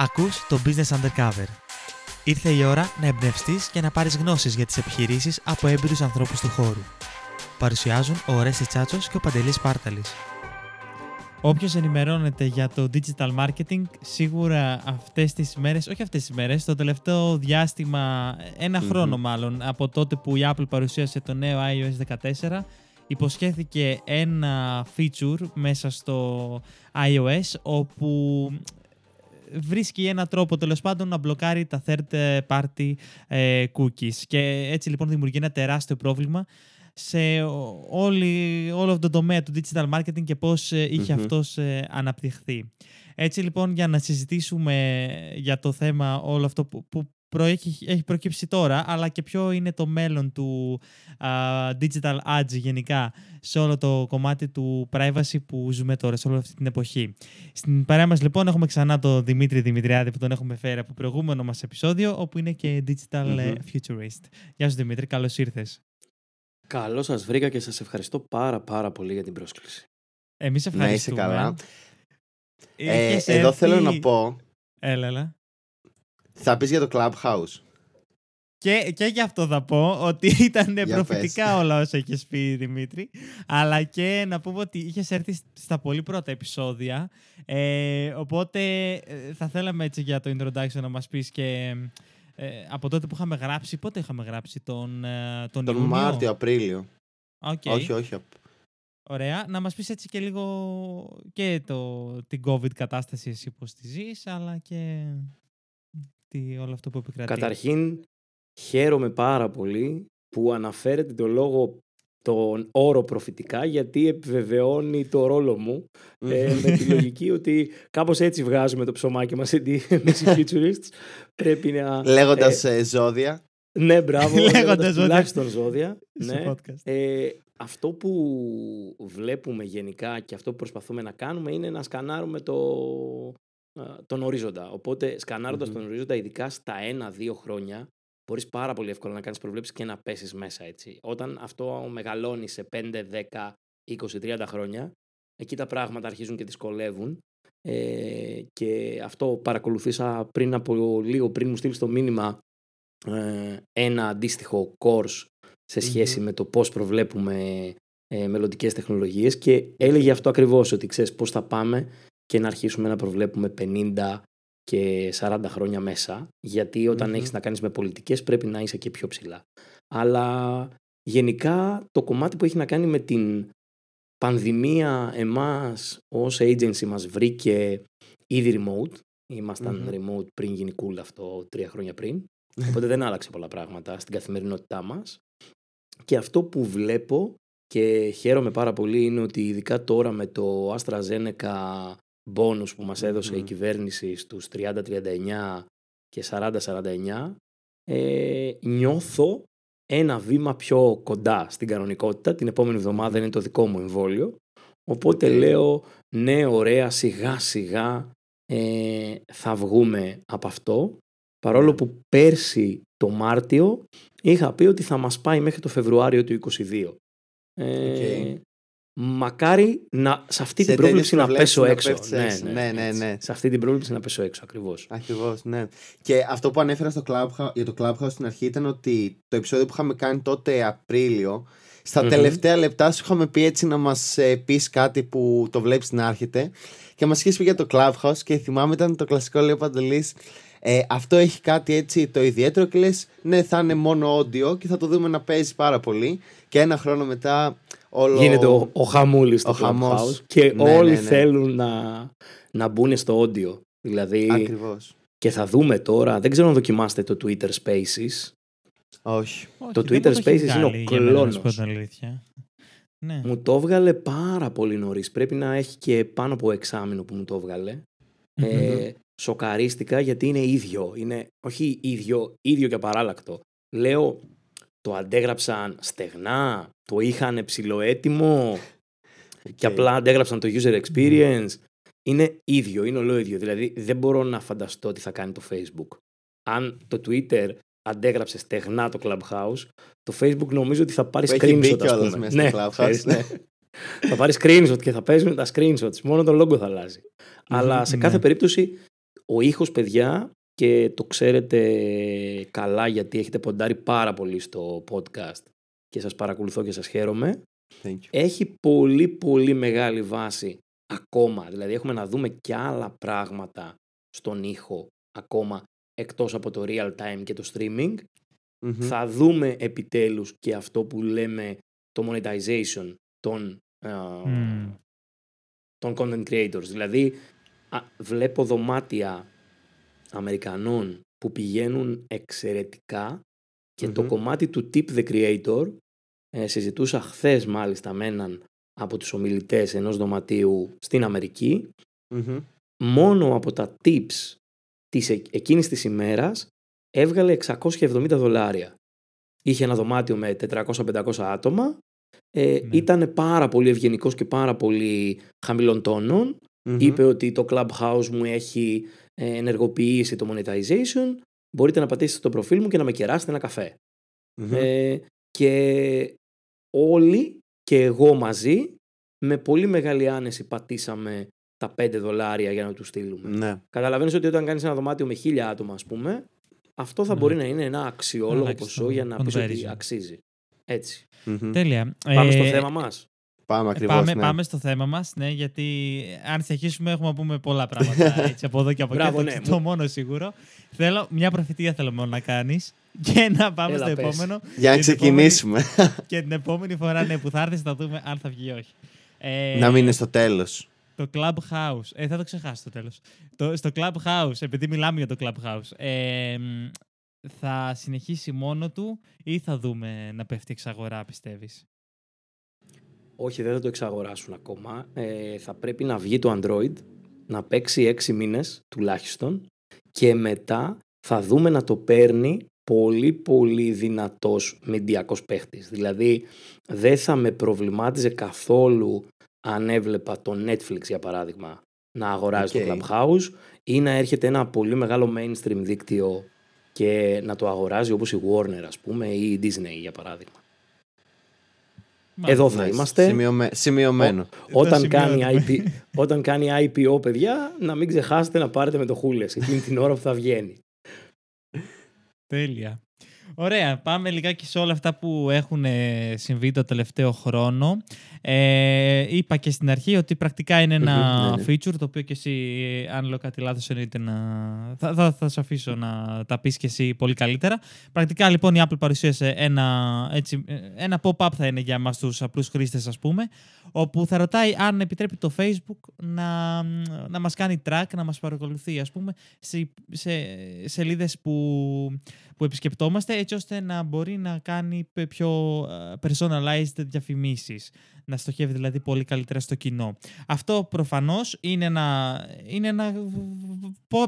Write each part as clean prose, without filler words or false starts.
Ακούς το Business Undercover. Ήρθε η ώρα να εμπνευστείς και να πάρεις γνώσεις για τις επιχειρήσεις από έμπειρους ανθρώπους του χώρου. Παρουσιάζουν ο Ρέστης Τσάτσος και ο Παντελής Πάρταλης. Όποιος ενημερώνεται για το digital marketing, σίγουρα αυτές τις μέρες, το τελευταίο διάστημα, ένα χρόνο μάλλον, από τότε που η Apple παρουσίασε το νέο iOS 14, υποσχέθηκε ένα feature μέσα στο iOS, όπου βρίσκει ένα τρόπο τέλος πάντων να μπλοκάρει τα third party cookies. Και έτσι λοιπόν δημιουργεί ένα τεράστιο πρόβλημα σε όλο αυτό το τομέα του digital marketing και πώς είχε αυτός αναπτυχθεί. Έτσι λοιπόν, για να συζητήσουμε για το θέμα όλο αυτό που έχει προκύψει τώρα, αλλά και ποιο είναι το μέλλον του digital ads γενικά σε όλο το κομμάτι του privacy που ζούμε τώρα, σε όλη αυτή την εποχή. Στην παρέα μας λοιπόν έχουμε ξανά τον Δημήτρη Δημητριάδη, που τον έχουμε φέρει από προηγούμενο μας επεισόδιο, όπου είναι και digital futurist. Γεια σου Δημήτρη, καλώς ήρθες. Καλώς σας βρήκα και σας ευχαριστώ πάρα πολύ για την πρόσκληση. Εμείς ευχαριστούμε. Να είσαι καλά. Εδώ θέλω να πω... Έλα. Θα πεις για το Clubhouse. Και γι' αυτό θα πω ότι ήταν προφητικά όλα όσα είχες πει, Δημήτρη. Αλλά και να πούμε ότι είχες έρθει στα πολύ πρώτα επεισόδια. Οπότε θα θέλαμε έτσι για το introduction να μας πεις και... από τότε που είχαμε γράψει, πότε είχαμε γράψει, τον Ιούνιο? Μάρτιο-Απρίλιο. Okay. Όχι. Ωραία. Να μας πεις έτσι και λίγο και την COVID κατάσταση εσύ πώς τη ζεις, αλλά και όλο αυτό που επικρατεί. Καταρχήν, χαίρομαι πάρα πολύ που αναφέρετε τον όρο προφητικά, γιατί επιβεβαιώνει το ρόλο μου με τη λογική ότι κάπως έτσι βγάζουμε το ψωμάκι μας εμείς οι futurists. Πρέπει να... Λέγοντας ζώδια. Ναι, μπράβο. Λέγοντας τουλάχιστον ζώδια. Ναι. Αυτό που βλέπουμε γενικά και αυτό που προσπαθούμε να κάνουμε είναι να σκανάρουμε τον ορίζοντα. Οπότε σκανάροντας τον ορίζοντα, ειδικά στα 1-2 χρόνια, μπορείς πάρα πολύ εύκολα να κάνεις προβλέψεις και να πέσεις μέσα, έτσι. Όταν αυτό μεγαλώνει σε 5, 10, 20, 30 χρόνια, εκεί τα πράγματα αρχίζουν και δυσκολεύουν. Και αυτό παρακολουθήσα πριν μου στείλεις το μήνυμα, ένα αντίστοιχο course σε σχέση με το πώς προβλέπουμε μελλοντικές τεχνολογίες, και έλεγε αυτό ακριβώς, ότι ξέρεις πώς θα πάμε και να αρχίσουμε να προβλέπουμε 50 και 40 χρόνια μέσα, γιατί όταν έχεις να κάνεις με πολιτικές πρέπει να είσαι και πιο ψηλά. Αλλά γενικά το κομμάτι που έχει να κάνει με την πανδημία, εμάς ως agency μας βρήκε ήδη remote. Ήμασταν remote πριν γίνει cool αυτό, 3 χρόνια πριν. Οπότε δεν άλλαξε πολλά πράγματα στην καθημερινότητά μας. Και αυτό που βλέπω και χαίρομαι πάρα πολύ είναι ότι ειδικά τώρα με το AstraZeneca bonus που μας έδωσε η κυβέρνηση στους 30-39 και 40-49, νιώθω ένα βήμα πιο κοντά στην κανονικότητα. Την επόμενη εβδομάδα είναι το δικό μου εμβόλιο, οπότε λέω ναι, ωραία, σιγά-σιγά θα βγούμε από αυτό, παρόλο που πέρσι το Μάρτιο είχα πει ότι θα μας πάει μέχρι το Φεβρουάριο του 2022. Μακάρι σε αυτή την πρόβλεψη να πέσω έξω. Ναι. Σε αυτή την πρόβλεψη να πέσω έξω, ακριβώς, ναι. Και αυτό που ανέφερα για το Clubhouse στην αρχή ήταν ότι το επεισόδιο που είχαμε κάνει τότε Απρίλιο, στα τελευταία λεπτά σου είχαμε πει έτσι να μας πεις κάτι που το βλέπεις να έρχεται, και μας είχες πει για το Clubhouse και θυμάμαι ήταν το κλασικό, λέει ο Παντελής, αυτό έχει κάτι έτσι το ιδιαίτερο, και λες ναι, θα είναι μόνο audio και θα το δούμε να παίζει πάρα πολύ, και ένα χρόνο μετά γίνεται ο χαμούλης στο Clubhouse και όλοι θέλουν να μπουν στο audio, δηλαδή. Ακριβώς. Και θα δούμε τώρα, δεν ξέρω αν δοκιμάστε το Twitter Spaces. Όχι, το Twitter Spaces είναι ο κλόνος. Ναι. Μου το έβγαλε πάρα πολύ νωρίς, πρέπει να έχει και πάνω από 6 μήνες που μου το έβγαλε. Σοκαρίστηκα, γιατί είναι ίδιο. Είναι, όχι ίδιο και απαράλλακτο. Λέω, το αντέγραψαν στεγνά, το είχαν ψηλοέτοιμο και απλά αντέγραψαν το user experience. Είναι ίδιο, είναι όλο ίδιο. Δηλαδή δεν μπορώ να φανταστώ τι θα κάνει το Facebook. Αν το Twitter αντέγραψε στεγνά το Clubhouse, το Facebook νομίζω ότι θα πάρει screenshot, ας πούμε. Ναι, Clubhouse, ναι. Θα πάρει screenshot και θα παίζουν τα screenshots. Μόνο το logo θα αλλάζει. Αλλά σε κάθε περίπτωση Ο ήχος, παιδιά, και το ξέρετε καλά γιατί έχετε ποντάρει πάρα πολύ στο podcast και σας παρακολουθώ και σας χαίρομαι. Έχει πολύ πολύ μεγάλη βάση ακόμα, δηλαδή έχουμε να δούμε και άλλα πράγματα στον ήχο ακόμα εκτός από το real time και το streaming. Mm-hmm. Θα δούμε επιτέλους και αυτό που λέμε το monetization των content creators. Δηλαδή βλέπω δωμάτια Αμερικανών που πηγαίνουν εξαιρετικά και το κομμάτι του tip the creator, συζητούσα χθες μάλιστα με έναν από τους ομιλητές ενός δωματίου στην Αμερική, μόνο από τα tips της εκείνης της ημέρας έβγαλε $670. Είχε ένα δωμάτιο με 400-500 άτομα, ήταν πάρα πολύ ευγενικός και πάρα πολύ χαμηλών τόνων. Είπε ότι το Clubhouse μου έχει ενεργοποιήσει το monetization, μπορείτε να πατήσετε το προφίλ μου και να με κεράσετε ένα καφέ. Και όλοι και εγώ μαζί με πολύ μεγάλη άνεση πατήσαμε τα $5 για να τους στείλουμε. Ναι. Καταλαβαίνεις ότι όταν κάνεις ένα δωμάτιο με 1,000 άτομα, ας πούμε, αυτό θα μπορεί να είναι ένα αξιόλογο ποσό για να πεις ότι αξίζει. Έτσι. Τέλεια. Πάμε στο θέμα μας. Πάμε, ακριβώς, πάμε στο θέμα μας, ναι, γιατί αν συνεχίσουμε έχουμε να πούμε πολλά πράγματα έτσι, από εδώ και από εκεί. Ναι, το μόνο σίγουρο. Θέλω, μια προφητεία θέλω μόνο να κάνεις και να πάμε στο επόμενο. Για να ξεκινήσουμε. Και την επόμενη φορά που θα έρθεις θα δούμε αν θα βγει ή όχι. Να μην είναι στο τέλος. Το Clubhouse. Θα το ξεχάσει στο τέλος. Στο Clubhouse, επειδή μιλάμε για το Clubhouse, θα συνεχίσει μόνο του ή θα δούμε να πέφτει εξ αγορά, πιστεύεις? Όχι, δεν θα το εξαγοράσουν ακόμα. Θα πρέπει να βγει το Android, να παίξει 6 μήνες τουλάχιστον και μετά θα δούμε να το παίρνει πολύ πολύ δυνατός μεντιακός παίχτης. Δηλαδή δεν θα με προβλημάτιζε καθόλου αν έβλεπα το Netflix για παράδειγμα να αγοράζει το Clubhouse ή να έρχεται ένα πολύ μεγάλο mainstream δίκτυο και να το αγοράζει όπως η Warner ας πούμε ή η Disney για παράδειγμα. Εδώ θα είμαστε. Σημειωμένο. Όταν κάνει IPO, παιδιά, να μην ξεχάσετε να πάρετε με το χούλες εκείνη την ώρα που θα βγαίνει. Τέλεια. Ωραία. Πάμε λιγάκι σε όλα αυτά που έχουν συμβεί το τελευταίο χρόνο. Είπα και στην αρχή ότι πρακτικά είναι ένα feature το οποίο και εσύ, αν λέω κάτι λάθος, εννοείται να... θα σε αφήσω να τα πεις και εσύ πολύ καλύτερα. Πρακτικά λοιπόν η Apple παρουσίασε ένα pop-up θα είναι για εμάς τους απλούς χρήστες ας πούμε, όπου θα ρωτάει αν επιτρέπει το Facebook να μας κάνει track, να μας παρακολουθεί ας πούμε σε σελίδες που επισκεπτόμαστε, έτσι ώστε να μπορεί να κάνει πιο personalized διαφημίσεις. Να στοχεύει δηλαδή πολύ καλύτερα στο κοινό. Αυτό προφανώς είναι ένα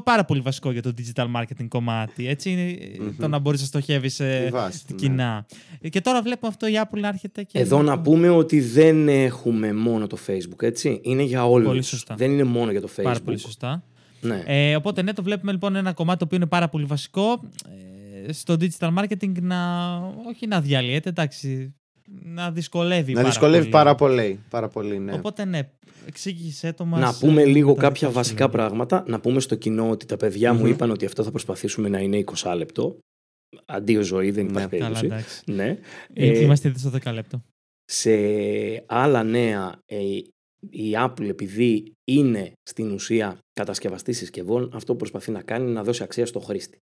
πάρα πολύ βασικό για το digital marketing κομμάτι. Έτσι, το να μπορείς να στοχεύεις κοινά. Ναι. Και τώρα βλέπω αυτό η Apple να έρχεται. Και εδώ να πούμε ότι δεν έχουμε μόνο το Facebook, έτσι. Είναι για όλους. Πολύ σωστά. Δεν είναι μόνο για το Facebook. Πάρα πολύ σωστά. Ναι. Οπότε ναι, το βλέπουμε λοιπόν ένα κομμάτι το οποίο είναι πάρα πολύ βασικό στο digital marketing όχι να διαλύεται, εντάξει. Να δυσκολεύει πάρα πολύ. Ναι. Οπότε ναι, εξήγησέ το μας. Να πούμε λίγο κάποια βασικά πράγματα. Να πούμε στο κοινό ότι τα παιδιά μου είπαν ότι αυτό θα προσπαθήσουμε να είναι 20 λεπτό. Αντίο ζωή, δεν υπάρχει περίπτωση. Ναι. Είμαστε ήδη στο 10 λεπτό. Σε άλλα νέα, η Apple επειδή είναι στην ουσία κατασκευαστή συσκευών, αυτό που προσπαθεί να κάνει είναι να δώσει αξία στο χρήστη.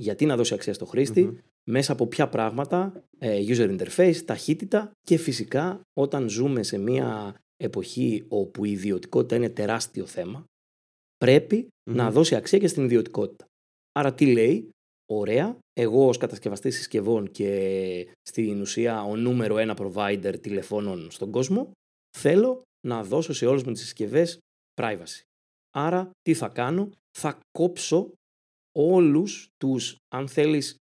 Γιατί να δώσει αξία στο χρήστη, μέσα από ποια πράγματα, user interface, ταχύτητα και φυσικά όταν ζούμε σε μια εποχή όπου η ιδιωτικότητα είναι τεράστιο θέμα, πρέπει να δώσει αξία και στην ιδιωτικότητα. Άρα τι λέει, ωραία, εγώ ως κατασκευαστής συσκευών και στην ουσία ο νούμερο ένα provider τηλεφώνων στον κόσμο, θέλω να δώσω σε όλες μου τις συσκευές privacy. Άρα τι θα κάνω, θα κόψω όλους τους, αν θέλεις,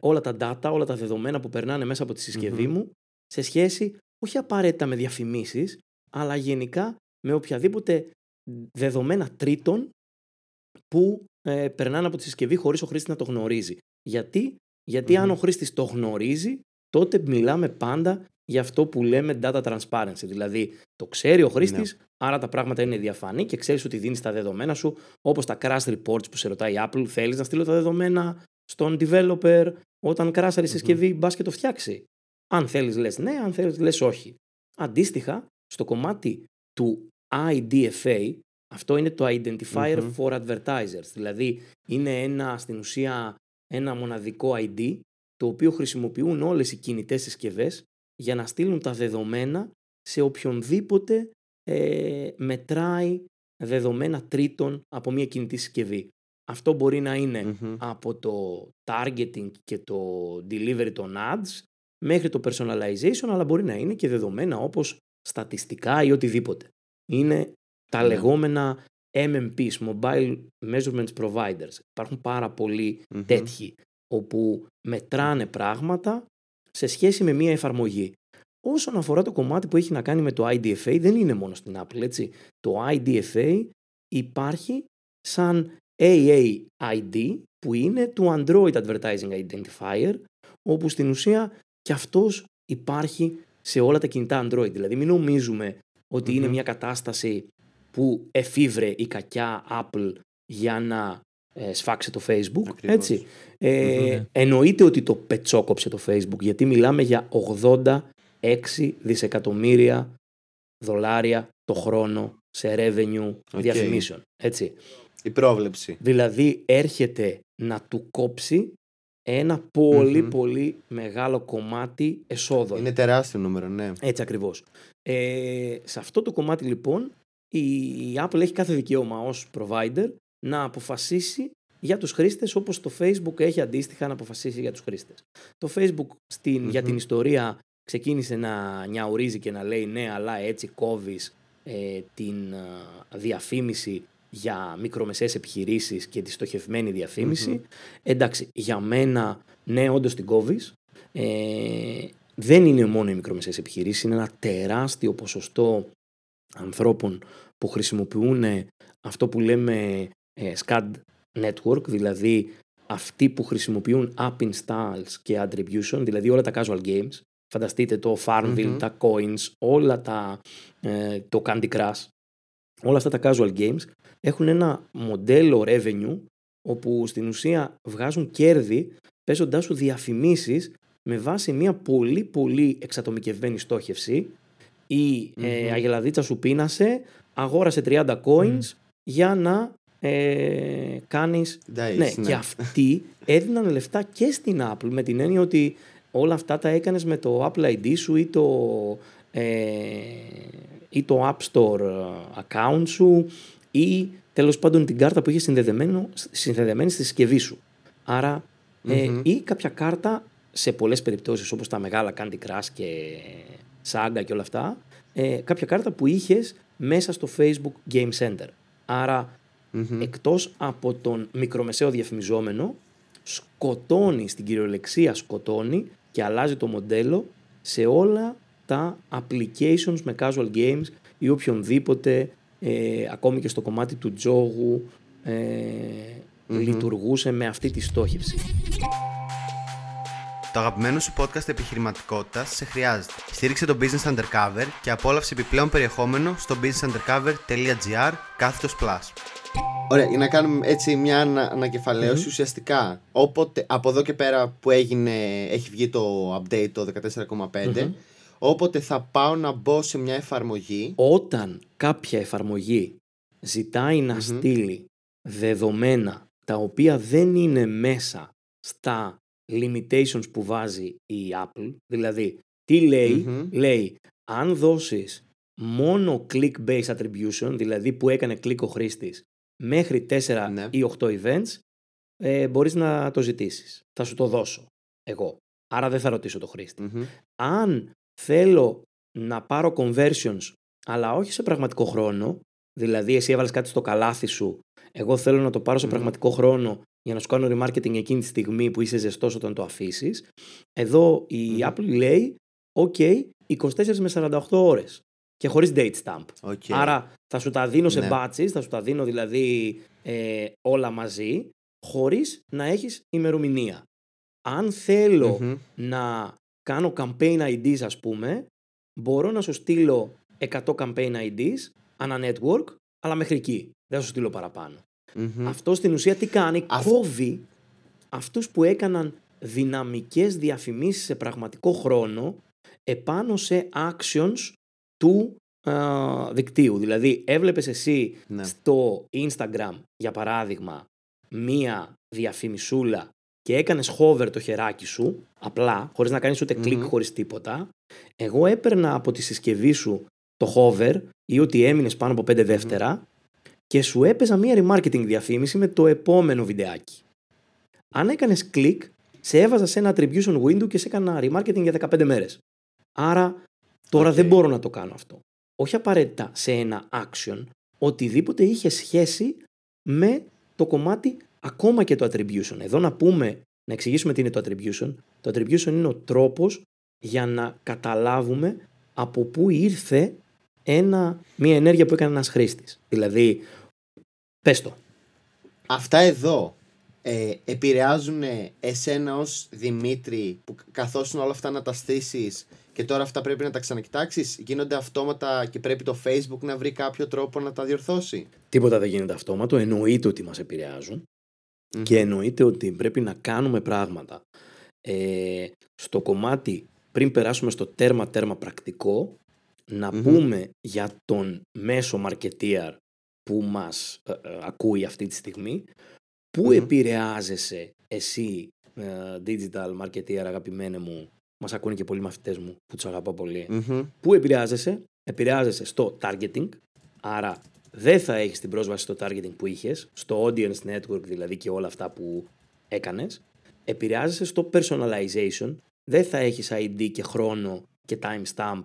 όλα τα data, όλα τα δεδομένα που περνάνε μέσα από τη συσκευή μου σε σχέση όχι απαραίτητα με διαφημίσεις αλλά γενικά με οποιαδήποτε δεδομένα τρίτων που περνάνε από τη συσκευή χωρίς ο χρήστης να το γνωρίζει. Γιατί αν ο χρήστης το γνωρίζει τότε μιλάμε πάντα για αυτό που λέμε data transparency. Δηλαδή, το ξέρει ο χρήστης, άρα τα πράγματα είναι διαφανή και ξέρεις ότι δίνεις τα δεδομένα σου, όπως τα crash reports που σε ρωτάει η Apple, θέλεις να στείλω τα δεδομένα στον developer όταν κράσαρει η συσκευή, μπας και το φτιάξει. Αν θέλεις λες ναι, αν θέλεις λες όχι. Αντίστοιχα, στο κομμάτι του IDFA, αυτό είναι το Identifier for Advertisers, δηλαδή είναι στην ουσία ένα μοναδικό ID, το οποίο χρησιμοποιούν όλες οι κινητές συσκευές για να στείλουν τα δεδομένα σε οποιονδήποτε μετράει δεδομένα τρίτων από μια κινητή συσκευή. Αυτό μπορεί να είναι από το targeting και το delivery των ads μέχρι το personalization, αλλά μπορεί να είναι και δεδομένα όπως στατιστικά ή οτιδήποτε. Είναι τα λεγόμενα MMPs, Mobile Measurement Providers. Υπάρχουν πάρα πολλοί τέτοιοι, όπου μετράνε πράγματα σε σχέση με μία εφαρμογή. Όσον αφορά το κομμάτι που έχει να κάνει με το IDFA, δεν είναι μόνο στην Apple, έτσι. Το IDFA υπάρχει σαν AAID, που είναι του Android Advertising Identifier, όπου στην ουσία και αυτός υπάρχει σε όλα τα κινητά Android. Δηλαδή μην νομίζουμε ότι είναι μια κατάσταση που εφήβρε η κακιά Apple για να σφάξε το Facebook. Έτσι. Εννοείται ότι το πετσόκοψε το Facebook, γιατί μιλάμε για 86 δισεκατομμύρια δολάρια το χρόνο σε revenue διαφημίσεων. Έτσι. Η πρόβλεψη. Δηλαδή έρχεται να του κόψει ένα πολύ πολύ μεγάλο κομμάτι εσόδων. Είναι τεράστιο νούμερο, ναι. Έτσι ακριβώς. Σε αυτό το κομμάτι λοιπόν η Apple έχει κάθε δικαίωμα ως provider να αποφασίσει για τους χρήστες, όπως το Facebook έχει αντίστοιχα να αποφασίσει για τους χρήστες. Το Facebook για την ιστορία ξεκίνησε να νιαουρίζει και να λέει ναι, αλλά έτσι κόβεις την διαφήμιση για μικρομεσαίες επιχειρήσεις και τη στοχευμένη διαφήμιση. Εντάξει, για μένα ναι, όντως την κόβεις. Δεν είναι μόνο οι μικρομεσαίες επιχειρήσεις, είναι ένα τεράστιο ποσοστό ανθρώπων που χρησιμοποιούν αυτό που λέμε SKAdNetwork, δηλαδή αυτοί που χρησιμοποιούν app installs και attribution, δηλαδή όλα τα casual games. Φανταστείτε το Farmville, τα coins, όλα το Candy Crush. Όλα αυτά τα casual games έχουν ένα μοντέλο revenue, όπου στην ουσία βγάζουν κέρδη παίζοντάς σου διαφημίσεις με βάση μια πολύ πολύ εξατομικευμένη στόχευση. Η αγελαδίτσα σου πείνασε, αγόρασε 30 coins για να κάνεις... Ναι. Και αυτοί έδιναν λεφτά και στην Apple, με την έννοια ότι όλα αυτά τα έκανες με το Apple ID σου ή το App Store account σου ή τέλος πάντων την κάρτα που είχε συνδεδεμένη στη συσκευή σου. Άρα ή κάποια κάρτα, σε πολλές περιπτώσεις όπως τα μεγάλα Candy Crush και Saga και όλα αυτά, κάποια κάρτα που είχες μέσα στο Facebook Game Center. Άρα εκτός από τον μικρομεσαίο διαφημιζόμενο, σκοτώνει, στην κυριολεξία σκοτώνει και αλλάζει το μοντέλο σε όλα τα applications με casual games ή οποιονδήποτε, ακόμη και στο κομμάτι του τζόγου, λειτουργούσε με αυτή τη στόχευση. Το αγαπημένο σου podcast επιχειρηματικότητας σε χρειάζεται. Στήριξε το Business Undercover και απόλαυσε επιπλέον περιεχόμενο στο businessundercover.gr/plus. Ωραία, για να κάνουμε έτσι μια ανακεφαλαίωση ουσιαστικά. Όποτε, από εδώ και πέρα που έχει βγει το update το 14,5, όποτε θα πάω να μπω σε μια εφαρμογή... Όταν κάποια εφαρμογή ζητάει να στείλει δεδομένα τα οποία δεν είναι μέσα στα limitations που βάζει η Apple, δηλαδή τι λέει, λέει αν δώσεις μόνο click-based attribution, δηλαδή που έκανε click ο χρήστης, μέχρι 4 ή 8 events, μπορείς να το ζητήσεις. Θα σου το δώσω εγώ. Άρα δεν θα ρωτήσω το χρήστη. Αν θέλω να πάρω conversions, αλλά όχι σε πραγματικό χρόνο, δηλαδή εσύ έβαλες κάτι στο καλάθι σου, εγώ θέλω να το πάρω σε πραγματικό χρόνο για να σου κάνω remarketing εκείνη τη στιγμή που είσαι ζεστός όταν το αφήσεις, εδώ η Apple λέει ok, 24 με 48 ώρες. Και χωρίς date stamp. Okay. Άρα θα σου τα δίνω σε batches, θα σου τα δίνω δηλαδή όλα μαζί, χωρίς να έχεις ημερομηνία. Αν θέλω να κάνω campaign IDs, ας πούμε, μπορώ να σου στείλω 100 campaign IDs ανά network, αλλά μέχρι εκεί. Δεν θα σου στείλω παραπάνω. Mm-hmm. Αυτό στην ουσία τι κάνει, κόβει αυτούς που έκαναν δυναμικές διαφημίσεις σε πραγματικό χρόνο επάνω σε actions του δικτύου. Δηλαδή έβλεπες εσύ στο Instagram, για παράδειγμα, μία διαφημισούλα και έκανες hover το χεράκι σου, απλά, χωρίς να κάνεις ούτε κλικ, χωρίς τίποτα. Εγώ έπαιρνα από τη συσκευή σου το hover ή ότι έμεινες πάνω από 5 δεύτερα και σου έπαιζα μία remarketing διαφήμιση με το επόμενο βιντεάκι. Αν έκανες κλικ, σε έβαζα σε ένα attribution window και σε έκανα remarketing για 15 μέρες. Άρα τώρα δεν μπορώ να το κάνω αυτό. Όχι απαραίτητα σε ένα action, οτιδήποτε είχε σχέση με το κομμάτι ακόμα και το attribution. Εδώ να πούμε, να εξηγήσουμε τι είναι το attribution. Το attribution είναι ο τρόπος για να καταλάβουμε από πού ήρθε μια ενέργεια που έκανε ένας χρήστης. Δηλαδή, πες το. Αυτά εδώ επηρεάζουν εσένα ως Δημήτρη, που καθώς όλα αυτά να τα στήσεις και τώρα αυτά πρέπει να τα ξανακοιτάξεις, γίνονται αυτόματα και πρέπει το Facebook να βρει κάποιο τρόπο να τα διορθώσει? Τίποτα δεν γίνεται αυτόματο, εννοείται ότι μας επηρεάζουν και εννοείται ότι πρέπει να κάνουμε πράγματα. Στο κομμάτι, πριν περάσουμε στο τέρμα πρακτικό, να πούμε για τον μέσο μαρκετίαρ που μας ακούει αυτή τη στιγμή, πού επηρεάζεσαι εσύ, digital marketer, αγαπημένε μου, μας ακούνε και πολλοί μαθητές μου που τους αγαπάω πολύ. Πού επηρεάζεσαι? Επηρεάζεσαι στο targeting, άρα δεν θα έχεις την πρόσβαση στο targeting που είχες, στο audience network δηλαδή και όλα αυτά που έκανες. Επηρεάζεσαι στο personalization, δεν θα έχεις ID και χρόνο και timestamp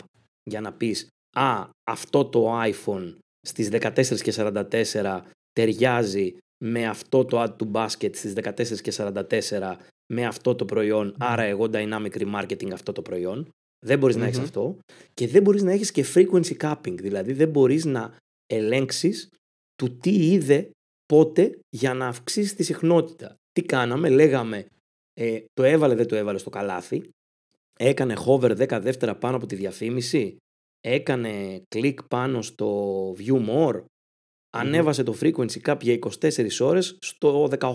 για να πεις «Α, αυτό το iPhone στις 14:44 ταιριάζει με αυτό το ad to basket στις 14:44 με αυτό το προϊόν, άρα εγώ dynamic remarketing αυτό το προϊόν». Δεν μπορείς να έχεις αυτό και δεν μπορείς να έχεις και frequency capping, δηλαδή δεν μπορείς να ελέγξεις του τι είδε πότε για να αυξήσεις τη συχνότητα. Τι κάναμε, λέγαμε το έβαλε δεν το έβαλε στο καλάθι, έκανε hover 10 δεύτερα πάνω από τη διαφήμιση, έκανε click πάνω στο view more, ανέβασε το frequency cap για 24 ώρες στο 18.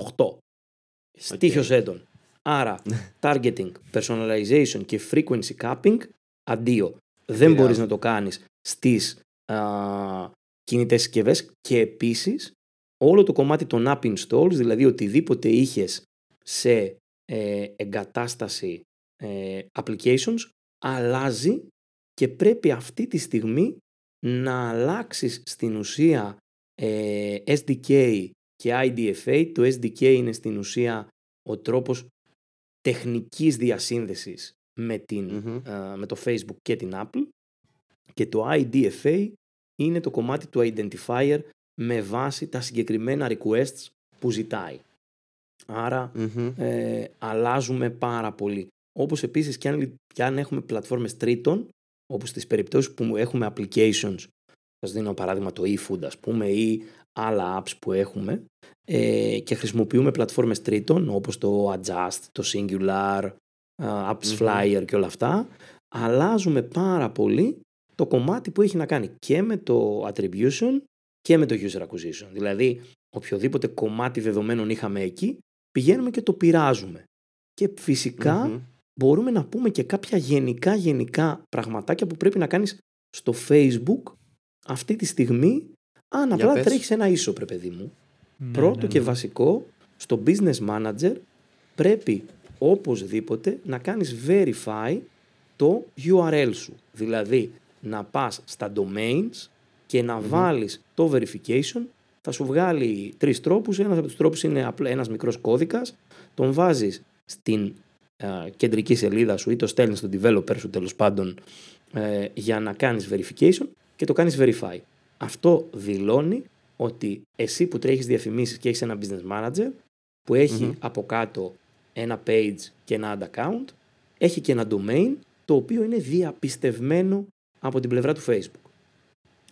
Στίχιος έντον. Άρα, targeting, personalization και frequency capping, αντίο. Δεν μπορείς να το κάνεις στις κινητές συσκευές και επίσης όλο το κομμάτι των app installs, δηλαδή οτιδήποτε είχες σε εγκατάσταση applications, αλλάζει και πρέπει αυτή τη στιγμή να αλλάξεις στην ουσία SDK και IDFA. Το SDK είναι στην ουσία ο τρόπος τεχνικής διασύνδεσης με το Facebook και την Apple, και το IDFA είναι το κομμάτι του identifier με βάση τα συγκεκριμένα requests που ζητάει. Άρα αλλάζουμε πάρα πολύ. Όπως επίσης και αν έχουμε πλατφόρμες τρίτων, όπως στις περιπτώσεις που έχουμε applications, σας δίνω παράδειγμα το E-Food ας πούμε, ή άλλα apps που έχουμε και χρησιμοποιούμε πλατφόρμες τρίτων όπως το Adjust, το Singular, Apps Flyer και όλα αυτά, αλλάζουμε πάρα πολύ το κομμάτι που έχει να κάνει και με το attribution και με το user acquisition. Δηλαδή οποιοδήποτε κομμάτι δεδομένων είχαμε εκεί, πηγαίνουμε και το πειράζουμε. Και φυσικά μπορούμε να πούμε και κάποια γενικά πραγματάκια που πρέπει να κάνεις στο Facebook αυτή τη στιγμή, αν απλά τρέχεις ένα ίσο, παιδί μου. Πρώτο και βασικό, στο business manager πρέπει οπωσδήποτε να κάνεις verify το URL σου. Δηλαδή να πας στα domains και να βάλεις το verification. Θα σου βγάλει 3 τρόπους. Ένας από τους τρόπους είναι ένας μικρός κώδικας. Τον βάζεις στην κεντρική σελίδα σου ή το στέλνεις στον developer σου τέλος πάντων για να κάνεις verification και το κάνεις verify. Αυτό δηλώνει ότι εσύ που τρέχεις διαφημίσεις και έχεις ένα business manager που έχει από κάτω ένα page και ένα ad account, έχει και ένα domain το οποίο είναι διαπιστευμένο από την πλευρά του Facebook.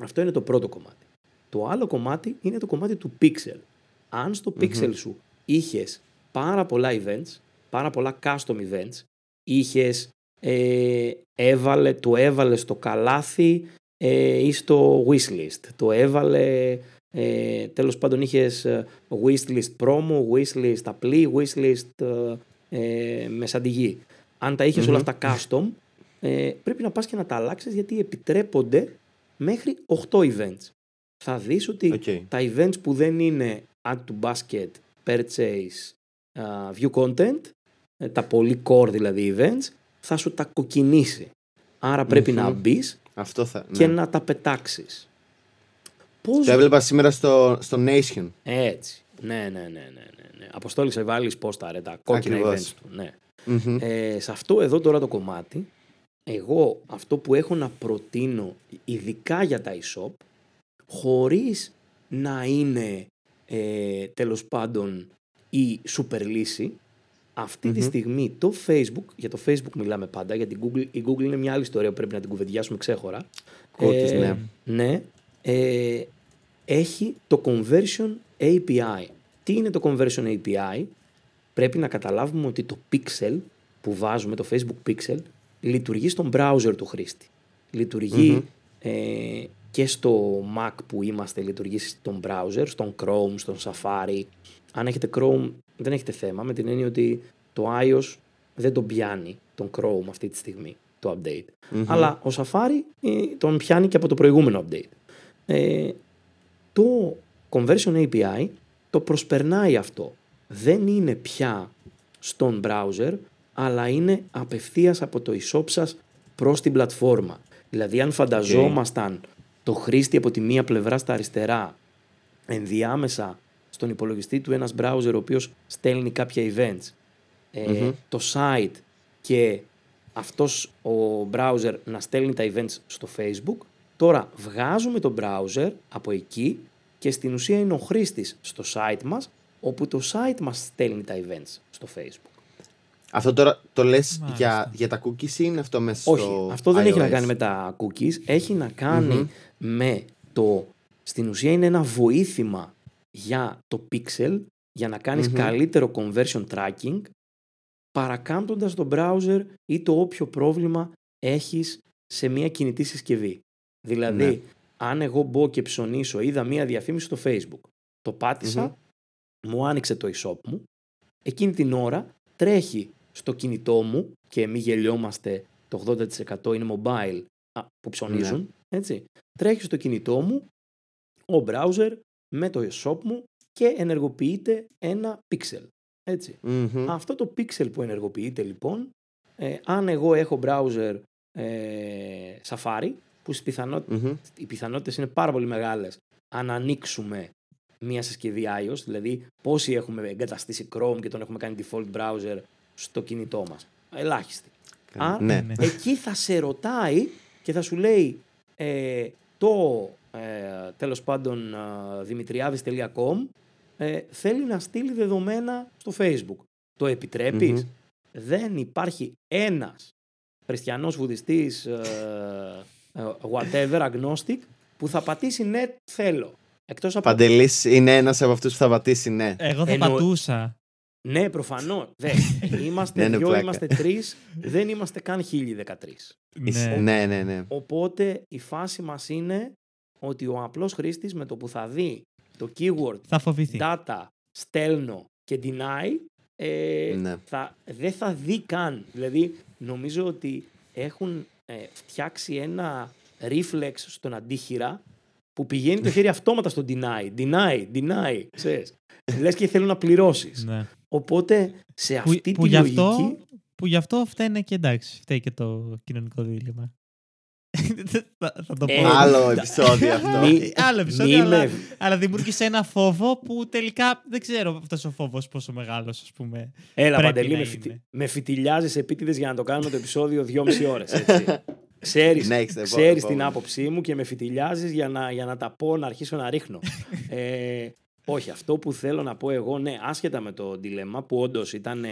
Αυτό είναι το πρώτο κομμάτι. Το άλλο κομμάτι είναι το κομμάτι του pixel. Αν στο pixel σου είχες πάρα πολλά events, πάρα πολλά custom events, είχες το έβαλε στο καλάθι ή στο wishlist. Το έβαλε, τέλος πάντων είχες wishlist promo, wishlist απλή, wishlist με σαντιγή. Αν τα είχες όλα αυτά custom, πρέπει να πας και να τα αλλάξεις, γιατί επιτρέπονται μέχρι 8 events. Θα δεις ότι τα events που δεν είναι add to basket, purchase, view content, τα πολύ core δηλαδή events, θα σου τα κοκκινήσει. Άρα πρέπει να μπεις και να τα πετάξεις. Πώς... Το έβλεπα σήμερα στο Nation. Έτσι. Ναι. Αποστόλη, σε βάλεις πόστα, ρε, τα κόκκινα events του. Ναι. Σε αυτό εδώ τώρα το κομμάτι, εγώ αυτό που έχω να προτείνω, ειδικά για τα e-shop, χωρίς να είναι τέλος πάντων η super λύση, αυτή τη στιγμή το Facebook, για το Facebook μιλάμε πάντα, γιατί η Google είναι μια άλλη ιστορία που πρέπει να την κουβεντιάσουμε ξέχωρα. Έχει το Conversion API. Τι είναι το Conversion API? Πρέπει να καταλάβουμε ότι το pixel που βάζουμε, το Facebook pixel, λειτουργεί στον browser του χρήστη. Λειτουργεί και στο Mac που είμαστε, λειτουργεί στον browser, στον Chrome, στον Safari. Αν έχετε Chrome δεν έχετε θέμα, με την έννοια ότι το iOS δεν τον πιάνει τον Chrome αυτή τη στιγμή, το update. Αλλά ο Safari τον πιάνει και από το προηγούμενο update. Το Conversion API το προσπερνάει αυτό. Δεν είναι πια στον browser, αλλά είναι απευθείας από το e-shop σας προς την πλατφόρμα. Δηλαδή αν φανταζόμασταν το χρήστη από τη μία πλευρά στα αριστερά, ενδιάμεσα στον υπολογιστή του ένας browser ο οποίος στέλνει κάποια events, το site, και αυτός ο browser να στέλνει τα events στο Facebook, τώρα βγάζουμε τον browser από εκεί και στην ουσία είναι ο χρήστης στο site μας, όπου το site μας στέλνει τα events στο Facebook. Αυτό τώρα το λες για τα cookies ή είναι αυτό μέσα στο iOS? Αυτό δεν έχει να κάνει με τα cookies, έχει να κάνει με το, στην ουσία είναι ένα βοήθημα για το pixel, για να κάνεις καλύτερο conversion tracking, παρακάμπτοντας το browser ή το όποιο πρόβλημα έχεις σε μια κινητή συσκευή. Δηλαδή, αν εγώ μπω και ψωνίσω, είδα μια διαφήμιση στο Facebook, το πάτησα, μου άνοιξε το e-shop μου, εκείνη την ώρα τρέχει στο κινητό μου, και μη γελιόμαστε, το 80% είναι mobile που ψωνίζουν, έτσι, τρέχει στο κινητό μου ο browser με το e-shop μου και ενεργοποιείται ένα pixel, έτσι. Αυτό το pixel που ενεργοποιείται λοιπόν, αν εγώ έχω browser Safari, που οι πιθανότητες είναι πάρα πολύ μεγάλες αν ανοίξουμε μια συσκευή iOS, δηλαδή πόσοι έχουμε εγκαταστήσει Chrome και τον έχουμε κάνει default browser στο κινητό μας? Ελάχιστη. Άρα εκεί θα σε ρωτάει και θα σου λέει τέλος πάντων δημητριάδης.com θέλει να στείλει δεδομένα στο Facebook. Το επιτρέπεις? Δεν υπάρχει ένας χριστιανός, βουδιστής, whatever, agnostic, που θα πατήσει ναι θέλω. Εκτός από... Παντελής είναι ένας από αυτούς που θα πατήσει ναι. Εγώ θα πατούσα. Ναι, προφανώς. Είμαστε δυο, είμαστε τρεις, δεν είμαστε καν 1013. Ναι. Οπότε η φάση μας είναι ότι ο απλός χρήστης με το που θα δει το keyword θα φοβηθεί. Data, στέλνω και deny, δεν θα δει καν. Δηλαδή νομίζω ότι έχουν φτιάξει ένα reflex στον αντίχειρα που πηγαίνει το χέρι αυτόματα στο deny, ξέρεις. Λες και θέλουν να πληρώσεις. Ναι. Οπότε σε αυτή τη λογική... Που γι' αυτό φταίνε και εντάξει, φταίει και το κοινωνικό δίλημμα. Θα το πω. Άλλο επεισόδιο αυτό. Άλλο επεισόδιο, αλλά δημιούργησε ένα φόβο που τελικά δεν ξέρω αυτός ο φόβος πόσο μεγάλος, ας πούμε. Έλα Παντελή, με φιτιλιάζεις επίτηδες για να το κάνουμε το επεισόδιο 2,5 ώρες, έτσι. Ξέρεις την άποψή μου και με φιτιλιάζεις για να τα πω, να αρχίσω να ρίχνω. Όχι, αυτό που θέλω να πω εγώ, ναι, άσχετα με το δίλεμμα που όντως ήταν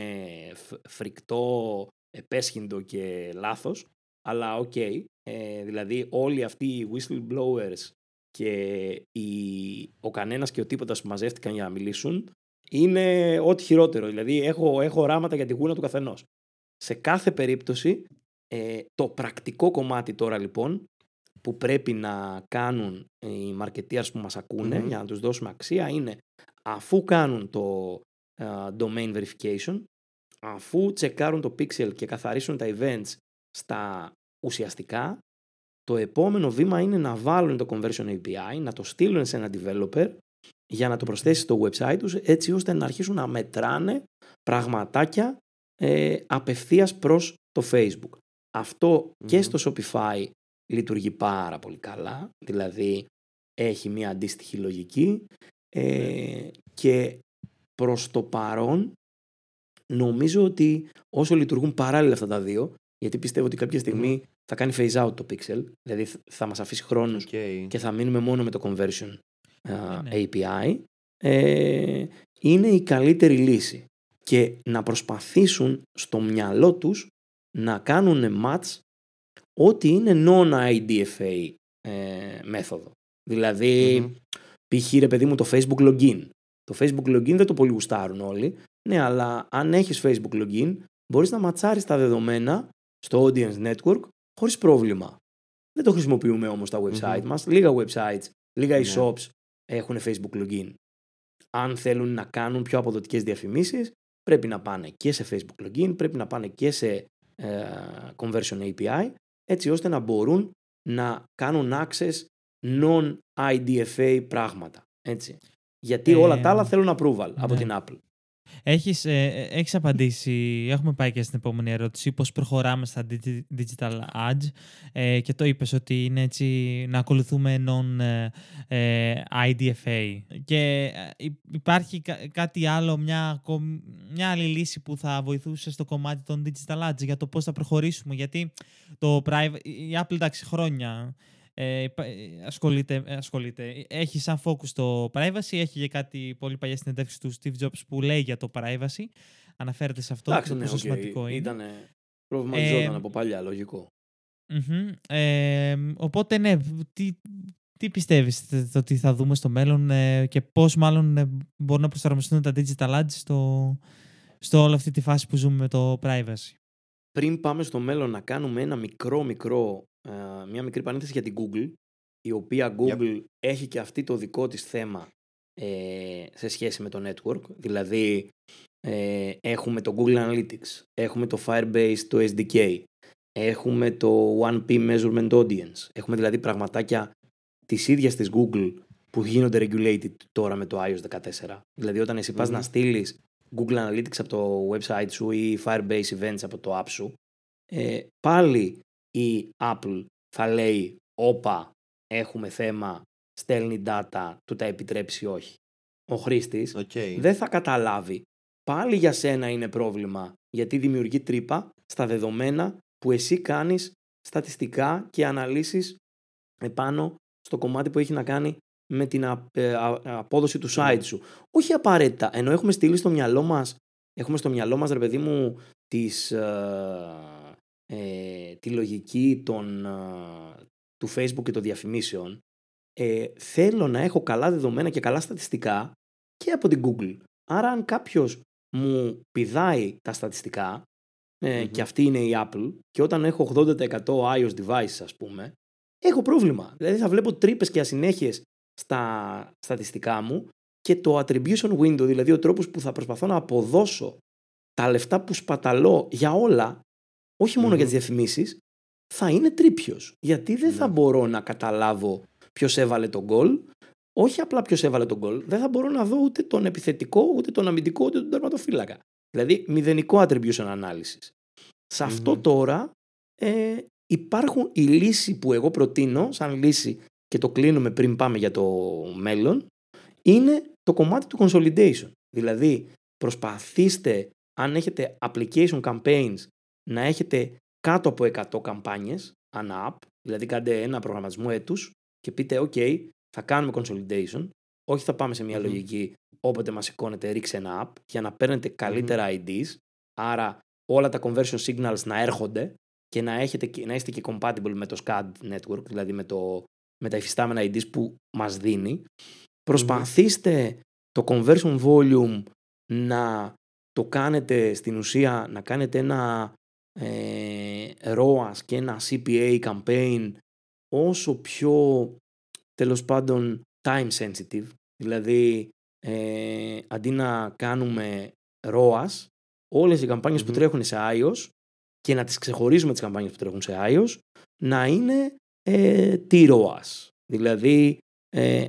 φρικτό, επέσχυντο και λάθος, αλλά δηλαδή όλοι αυτοί οι whistleblowers και ο κανένας και ο τίποτας που μαζεύτηκαν για να μιλήσουν είναι ό,τι χειρότερο. Δηλαδή έχω οράματα για τη γούνα του καθενός. Σε κάθε περίπτωση Το πρακτικό κομμάτι τώρα λοιπόν που πρέπει να κάνουν οι marketeers που μας ακούνε για να τους δώσουμε αξία είναι αφού κάνουν το domain verification, αφού τσεκάρουν το pixel και καθαρίσουν τα events στα ουσιαστικά, το επόμενο βήμα είναι να βάλουν το Conversion API, να το στείλουν σε ένα developer για να το προσθέσει στο website τους, έτσι ώστε να αρχίσουν να μετράνε πραγματάκια απευθείας προς το Facebook. Αυτό και στο Shopify λειτουργεί πάρα πολύ καλά, δηλαδή έχει μια αντίστοιχη λογική και προς το παρόν νομίζω ότι όσο λειτουργούν παράλληλα αυτά τα δύο, γιατί πιστεύω ότι κάποια στιγμή θα κάνει phase out το pixel, δηλαδή θα μας αφήσει χρόνους και θα μείνουμε μόνο με το Conversion API, είναι η καλύτερη λύση. Και να προσπαθήσουν στο μυαλό τους να κάνουν match ό,τι είναι non-IDFA μέθοδο. Δηλαδή, π.χ. ρε παιδί μου, το Facebook login. Το Facebook login δεν το πολύ γουστάρουν όλοι. Ναι, αλλά αν έχεις Facebook login, μπορείς να ματσάρεις τα δεδομένα στο audience network χωρίς πρόβλημα. Δεν το χρησιμοποιούμε όμως τα website μας. Λίγα websites, λίγα e-shops έχουν Facebook login. Αν θέλουν να κάνουν πιο αποδοτικές διαφημίσεις, πρέπει να πάνε και σε Facebook login, πρέπει να πάνε και σε Conversion API, έτσι ώστε να μπορούν να κάνουν access non-IDFA πράγματα. Έτσι. Γιατί όλα τα άλλα θέλουν approval από την Apple. Έχεις απαντήσει, έχουμε πάει και στην επόμενη ερώτηση, πώς προχωράμε στα digital ads και το είπες ότι είναι έτσι να ακολουθούμε non-IDFA και υπάρχει κάτι άλλο, μια άλλη λύση που θα βοηθούσε στο κομμάτι των digital ads για το πώς θα προχωρήσουμε, γιατί η Apple εντάξει χρόνια ασχολείται. Έχει σαν focus το privacy, έχει και κάτι πολύ παλιά συνεντεύξεις του Steve Jobs που λέει για το privacy, αναφέρεται σε αυτό. Εντάξει, πόσο σημαντικό είναι. Ήταν προβληματιζόταν από παλιά, λογικό. Οπότε ναι, τι πιστεύεις ότι θα δούμε στο μέλλον και πώς μάλλον μπορούν να προσαρμοστούν τα digital ads στο όλη αυτή τη φάση που ζούμε με το privacy? Πριν πάμε στο μέλλον να κάνουμε ένα μικρό μια μικρή παρένθεση για την Google, η οποία Google έχει και αυτή το δικό της θέμα σε σχέση με το network, δηλαδή έχουμε το Google Analytics, έχουμε το Firebase, το SDK, έχουμε το 1P Measurement Audience, έχουμε δηλαδή πραγματάκια της ίδιας της Google που γίνονται regulated τώρα με το iOS 14, δηλαδή όταν εσύ πας να στείλεις Google Analytics από το website σου ή Firebase Events από το app σου, πάλι η Apple θα λέει όπα, έχουμε θέμα, στέλνει data, του τα επιτρέψει όχι. Ο χρήστης δεν θα καταλάβει. Πάλι για σένα είναι πρόβλημα, γιατί δημιουργεί τρύπα στα δεδομένα που εσύ κάνεις στατιστικά και αναλύσεις επάνω στο κομμάτι που έχει να κάνει με την απόδοση του site σου. Όχι απαραίτητα, ενώ έχουμε στείλει στο μυαλό μας, ρε παιδί μου, τη λογική του Facebook και των διαφημίσεων, θέλω να έχω καλά δεδομένα και καλά στατιστικά και από την Google. Άρα αν κάποιος μου πηδάει τα στατιστικά και αυτή είναι η Apple, και όταν έχω 80% iOS devices ας πούμε, έχω πρόβλημα. Δηλαδή θα βλέπω τρύπες και ασυνέχειες στα στατιστικά μου και το attribution window, δηλαδή ο τρόπος που θα προσπαθώ να αποδώσω τα λεφτά που σπαταλώ για όλα, όχι μόνο για τις διαφημίσεις, θα είναι τρίπιος. Γιατί δεν θα μπορώ να καταλάβω ποιος έβαλε τον γκολ. Όχι απλά ποιος έβαλε τον γκολ, δεν θα μπορώ να δω ούτε τον επιθετικό, ούτε τον αμυντικό, ούτε τον τερματοφύλακα. Δηλαδή, μηδενικό attribution ανάλυσης. Σε αυτό τώρα υπάρχουν η λύση που εγώ προτείνω, σαν λύση, και το κλείνουμε πριν πάμε για το μέλλον, είναι το κομμάτι του consolidation. Δηλαδή, προσπαθήστε, αν έχετε application campaigns, να έχετε κάτω από 100 καμπάνιες ανά app, δηλαδή κάντε ένα προγραμματισμό έτους και πείτε ok, θα κάνουμε consolidation, όχι θα πάμε σε μια λογική όποτε μας σηκώνετε ρίξε ένα app, για να παίρνετε καλύτερα IDs, άρα όλα τα conversion signals να έρχονται και να είστε και compatible με το SKAd network, δηλαδή με τα υφιστάμενα IDs που μας δίνει. Προσπαθήστε το conversion volume να το κάνετε στην ουσία, να κάνετε ένα ROAS και ένα CPA campaign όσο πιο τέλος πάντων time sensitive, δηλαδή αντί να κάνουμε ROAS όλες οι καμπάνιες που τρέχουν σε iOS και να τις ξεχωρίζουμε τις καμπάνιες που τρέχουν σε iOS, να είναι τη ROAS, δηλαδή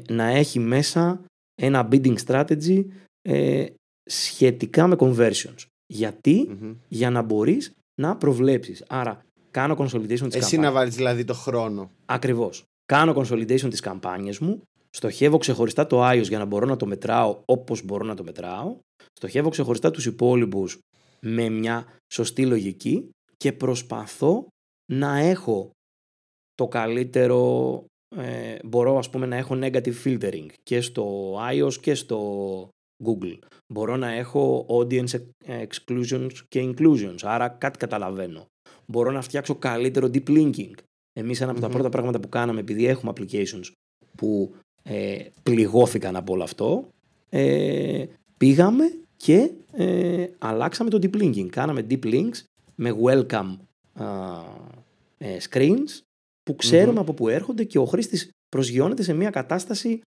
να έχει μέσα ένα bidding strategy σχετικά με conversions. Γιατί? Για να μπορείς να προβλέψεις. Άρα κάνω consolidation της καμπάνιας. Εσύ να βάλεις δηλαδή το χρόνο. Ακριβώς. Κάνω consolidation της καμπάνιας μου. Στοχεύω ξεχωριστά το iOS για να μπορώ να το μετράω όπως μπορώ να το μετράω. Στοχεύω ξεχωριστά τους υπόλοιπους με μια σωστή λογική και προσπαθώ να έχω το καλύτερο. Μπορώ ας πούμε να έχω negative filtering και στο iOS και στο Google. Μπορώ να έχω audience exclusions και inclusions, άρα κάτι καταλαβαίνω. Μπορώ να φτιάξω καλύτερο deep linking. Εμείς ένα από τα πρώτα πράγματα που κάναμε, επειδή έχουμε applications που πληγώθηκαν από όλο αυτό, πήγαμε και αλλάξαμε το deep linking. Κάναμε deep links με welcome screens που ξέρουμε από που έρχονται και ο χρήστης προσγειώνεται σε μια κατάσταση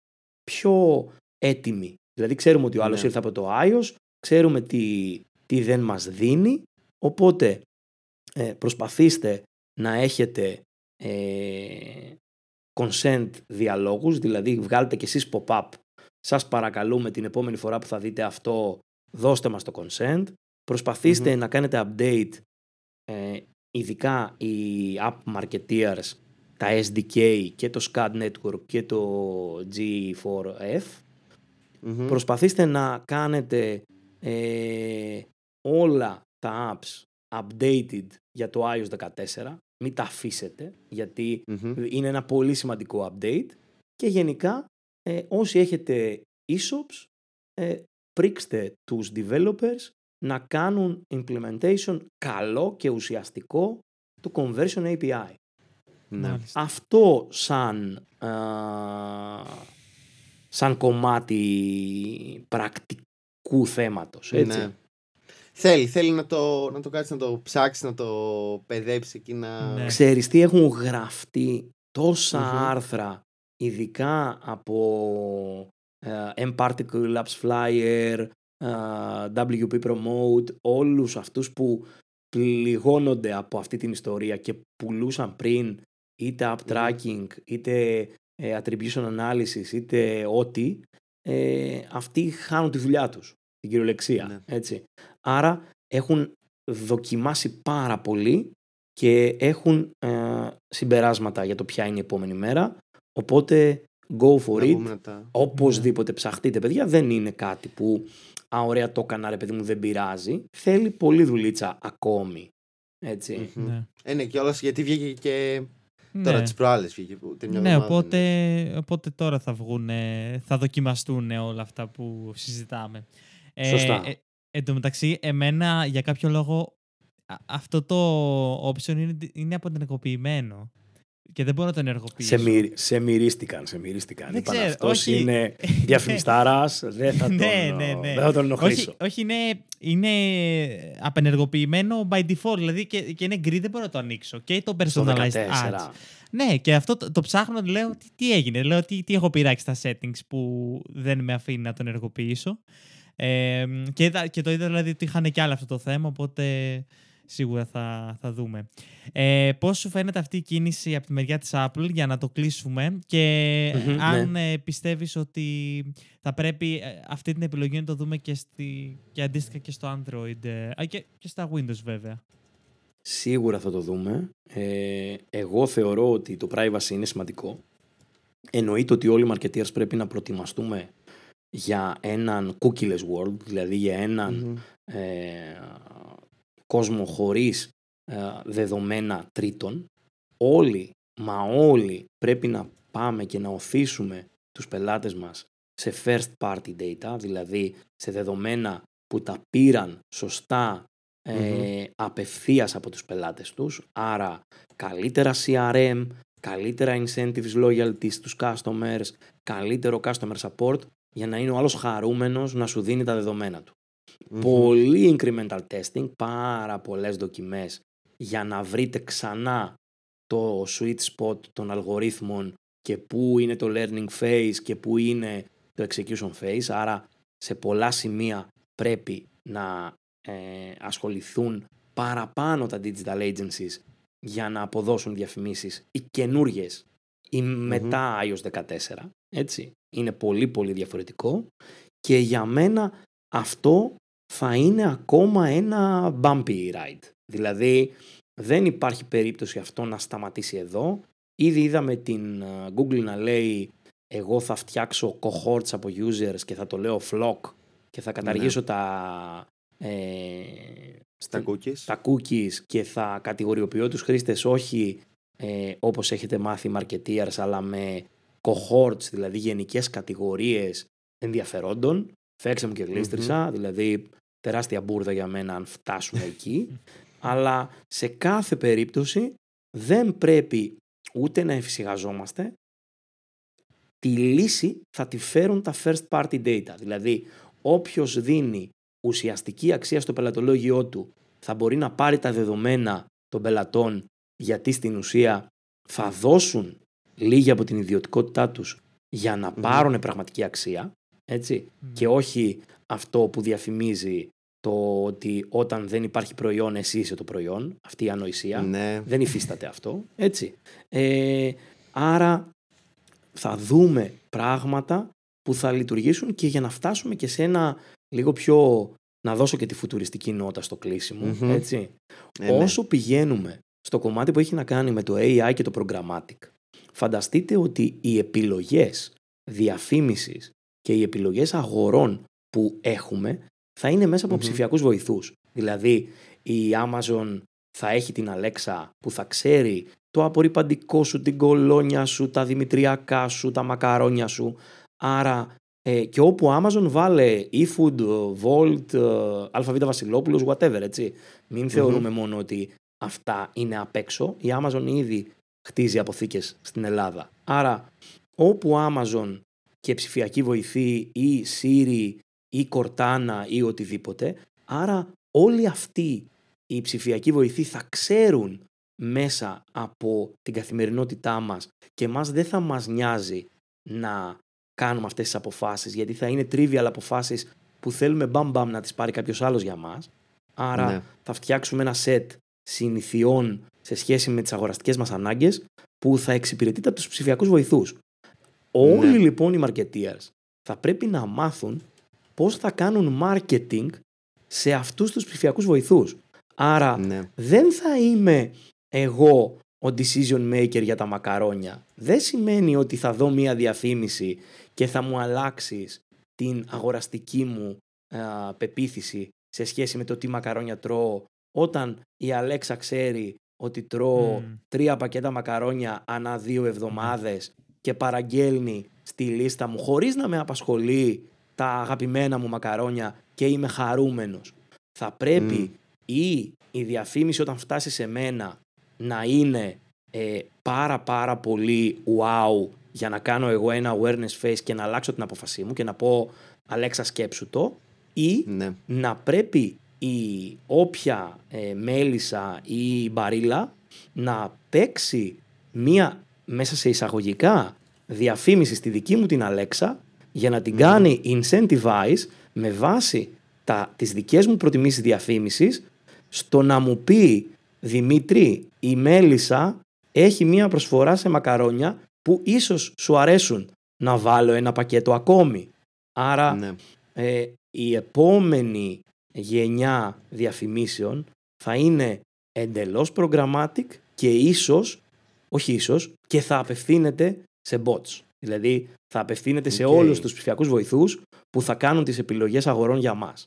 πιο έτοιμη. Δηλαδή ξέρουμε ότι ο άλλος ήρθε από το iOS, ξέρουμε τι δεν μας δίνει, οπότε προσπαθήστε να έχετε consent διαλόγους, δηλαδή βγάλετε και εσείς pop-up, σας παρακαλούμε την επόμενη φορά που θα δείτε αυτό, δώστε μας το consent, προσπαθήστε να κάνετε update, ειδικά οι app marketeers, τα SDK και το SKAdNetwork και το G4F, προσπαθήστε να κάνετε όλα τα apps updated για το iOS 14, μην τα αφήσετε, γιατί είναι ένα πολύ σημαντικό update, και γενικά όσοι έχετε e-shops, πρίξτε τους developers να κάνουν implementation καλό και ουσιαστικό του Conversion API. Αυτό σαν κομμάτι πρακτικού θέματος, έτσι. Ναι. Θέλει να το κάτσεις, να το ψάξεις, να το παιδέψεις εκεί να... Ναι. Ξέρεις τι, έχουν γραφτεί τόσα άρθρα, ειδικά από M-Particle Labs, Flyer, WP Promote, όλους αυτούς που πληγώνονται από αυτή την ιστορία και πουλούσαν πριν είτε app tracking, είτε attribution analysis, είτε ό,τι, αυτοί χάνουν τη δουλειά τους, την κυριολεξία, έτσι. Άρα έχουν δοκιμάσει πάρα πολύ και έχουν συμπεράσματα για το ποια είναι η επόμενη μέρα, οπότε go for it, οπωσδήποτε ψαχτείτε, παιδιά, δεν είναι κάτι που ωραία το έκανα ρε παιδί μου, δεν πειράζει, θέλει πολλή δουλίτσα ακόμη, έτσι. Ναι, και όλος, γιατί βγήκε και τώρα τις προάλλες βγήκε. Ναι, οπότε τώρα θα βγουν, θα δοκιμαστούν όλα αυτά που συζητάμε. Σωστά. Εν τω μεταξύ, εμένα για κάποιο λόγο αυτό το option είναι αποτενικοποιημένο και δεν μπορώ να το ενεργοποιήσω. Σε μυρίστηκαν. Δεν είπαν, ξέρω, αυτός όχι... είναι διαφημιστάρας, δεν θα τον ενοχλήσω. Όχι, είναι απενεργοποιημένο by default, δηλαδή και είναι green, δεν μπορώ να το ανοίξω. Και το personalized ads. Ναι, και αυτό το ψάχνω, λέω τι έγινε, λέω τι έχω πειράξει στα settings που δεν με αφήνει να το ενεργοποιήσω. Και το είδα δηλαδή ότι είχαν και άλλο αυτό το θέμα, οπότε... Σίγουρα θα δούμε. Πώς σου φαίνεται αυτή η κίνηση από τη μεριά της Apple, για να το κλείσουμε, και αν πιστεύεις ότι θα πρέπει αυτή την επιλογή να το δούμε και αντίστοιχα και στο Android και στα Windows βέβαια. Σίγουρα θα το δούμε. Εγώ θεωρώ ότι το privacy είναι σημαντικό. Εννοείται ότι όλοι οι marketers πρέπει να προετοιμαστούμε για έναν cookieless world, δηλαδή για έναν... κόσμο χωρίς δεδομένα τρίτων. Όλοι πρέπει να πάμε και να οθήσουμε τους πελάτες μας σε first party data, δηλαδή σε δεδομένα που τα πήραν σωστά απευθείας από τους πελάτες τους, άρα καλύτερα CRM, καλύτερα incentives loyalty στους customers, καλύτερο customer support, για να είναι ο άλλος χαρούμενος να σου δίνει τα δεδομένα του. Πολύ incremental testing, πάρα πολλές δοκιμές για να βρείτε ξανά το sweet spot των αλγορίθμων και πού είναι το learning phase και πού είναι το execution phase. Άρα σε πολλά σημεία πρέπει να ασχοληθούν παραπάνω τα digital agencies για να αποδώσουν διαφημίσεις οι καινούργιες ή μετά iOS 14. Έτσι. Είναι πολύ πολύ διαφορετικό και για μένα αυτό θα είναι ακόμα ένα bumpy ride. Δηλαδή δεν υπάρχει περίπτωση αυτό να σταματήσει εδώ. Ήδη είδαμε την Google να λέει εγώ θα φτιάξω cohorts από users και θα το λέω flock και θα καταργήσω τα cookies και θα κατηγοριοποιώ τους χρήστες όχι όπως έχετε μάθει marketeers αλλά με cohorts, δηλαδή γενικές κατηγορίες ενδιαφερόντων. Φέξα μου και γλίστρισα, δηλαδή τεράστια μπούρδα για μένα αν φτάσουμε εκεί. Αλλά σε κάθε περίπτωση δεν πρέπει ούτε να εφησυχαζόμαστε. Τη λύση θα τη φέρουν τα first party data. Δηλαδή όποιος δίνει ουσιαστική αξία στο πελατολόγιο του θα μπορεί να πάρει τα δεδομένα των πελατών, γιατί στην ουσία θα δώσουν λίγοι από την ιδιωτικότητά τους για να πάρουν πραγματική αξία, έτσι, και όχι αυτό που διαφημίζει το ότι όταν δεν υπάρχει προϊόν εσύ είσαι το προϊόν, αυτή η ανοησία, δεν υφίσταται αυτό, έτσι. Άρα θα δούμε πράγματα που θα λειτουργήσουν και για να φτάσουμε και σε ένα λίγο πιο, να δώσω και τη φουτουριστική νότα στο κλείσιμο, έτσι. Όσο πηγαίνουμε στο κομμάτι που έχει να κάνει με το AI και το programmatic, φανταστείτε ότι οι επιλογές διαφήμισης και οι επιλογές αγορών που έχουμε θα είναι μέσα από ψηφιακούς βοηθούς. Δηλαδή η Amazon θα έχει την Alexa που θα ξέρει το απορριπαντικό σου, την κολόνια σου, τα δημητριακά σου, τα μακαρόνια σου. Άρα και όπου Amazon βάλε E-Food, Volt, ΑΒ Βασιλόπουλος, whatever, έτσι. Μην θεωρούμε μόνο ότι αυτά είναι απ' έξω. Η Amazon ήδη χτίζει αποθήκες στην Ελλάδα. Άρα όπου Amazon και ψηφιακή βοηθή ή Siri ή Cortana ή οτιδήποτε, άρα όλοι αυτοί οι ψηφιακοί βοηθοί θα ξέρουν μέσα από την καθημερινότητά μας και μας δεν θα μας νοιάζει να κάνουμε αυτές τις αποφάσεις, γιατί θα είναι trivial αποφάσεις που θέλουμε μπαμ να τις πάρει κάποιος άλλος για μας. Άρα θα φτιάξουμε ένα set συνηθιών σε σχέση με τις αγοραστικές μας ανάγκες που θα εξυπηρετείται από τους ψηφιακούς βοηθούς. Όλοι λοιπόν οι marketeers θα πρέπει να μάθουν πώς θα κάνουν marketing σε αυτούς τους ψηφιακούς βοηθούς. Άρα δεν θα είμαι εγώ ο decision maker για τα μακαρόνια. Δεν σημαίνει ότι θα δω μία διαφήμιση και θα μου αλλάξεις την αγοραστική μου πεποίθηση σε σχέση με το τι μακαρόνια τρώω, όταν η Alexa ξέρει ότι τρώω 3 πακέτα μακαρόνια ανά 2 εβδομάδες και παραγγέλνει στη λίστα μου χωρίς να με απασχολεί τα αγαπημένα μου μακαρόνια και είμαι χαρούμενος. Θα πρέπει ή η διαφήμιση όταν φτάσει σε μένα να είναι πάρα πάρα πολύ wow για να κάνω εγώ ένα awareness face και να αλλάξω την αποφασή μου και να πω Alexa σκέψου το, ή να πρέπει η όποια μέλισσα ή μπαρίλα να παίξει μία μέσα σε εισαγωγικά διαφήμιση στη δική μου την Alexa για να την κάνει incentivize με βάση τις δικές μου προτιμήσεις διαφήμισης στο να μου πει Δημήτρη, η μέλισσα έχει μία προσφορά σε μακαρόνια που ίσως σου αρέσουν, να βάλω ένα πακέτο ακόμη. Άρα η επόμενη γενιά διαφημίσεων θα είναι εντελώς programmatic και ίσως, όχι ίσως, και θα απευθύνεται σε bots. Δηλαδή θα απευθύνεται σε όλους τους ψηφιακούς βοηθούς που θα κάνουν τις επιλογές αγορών για μας.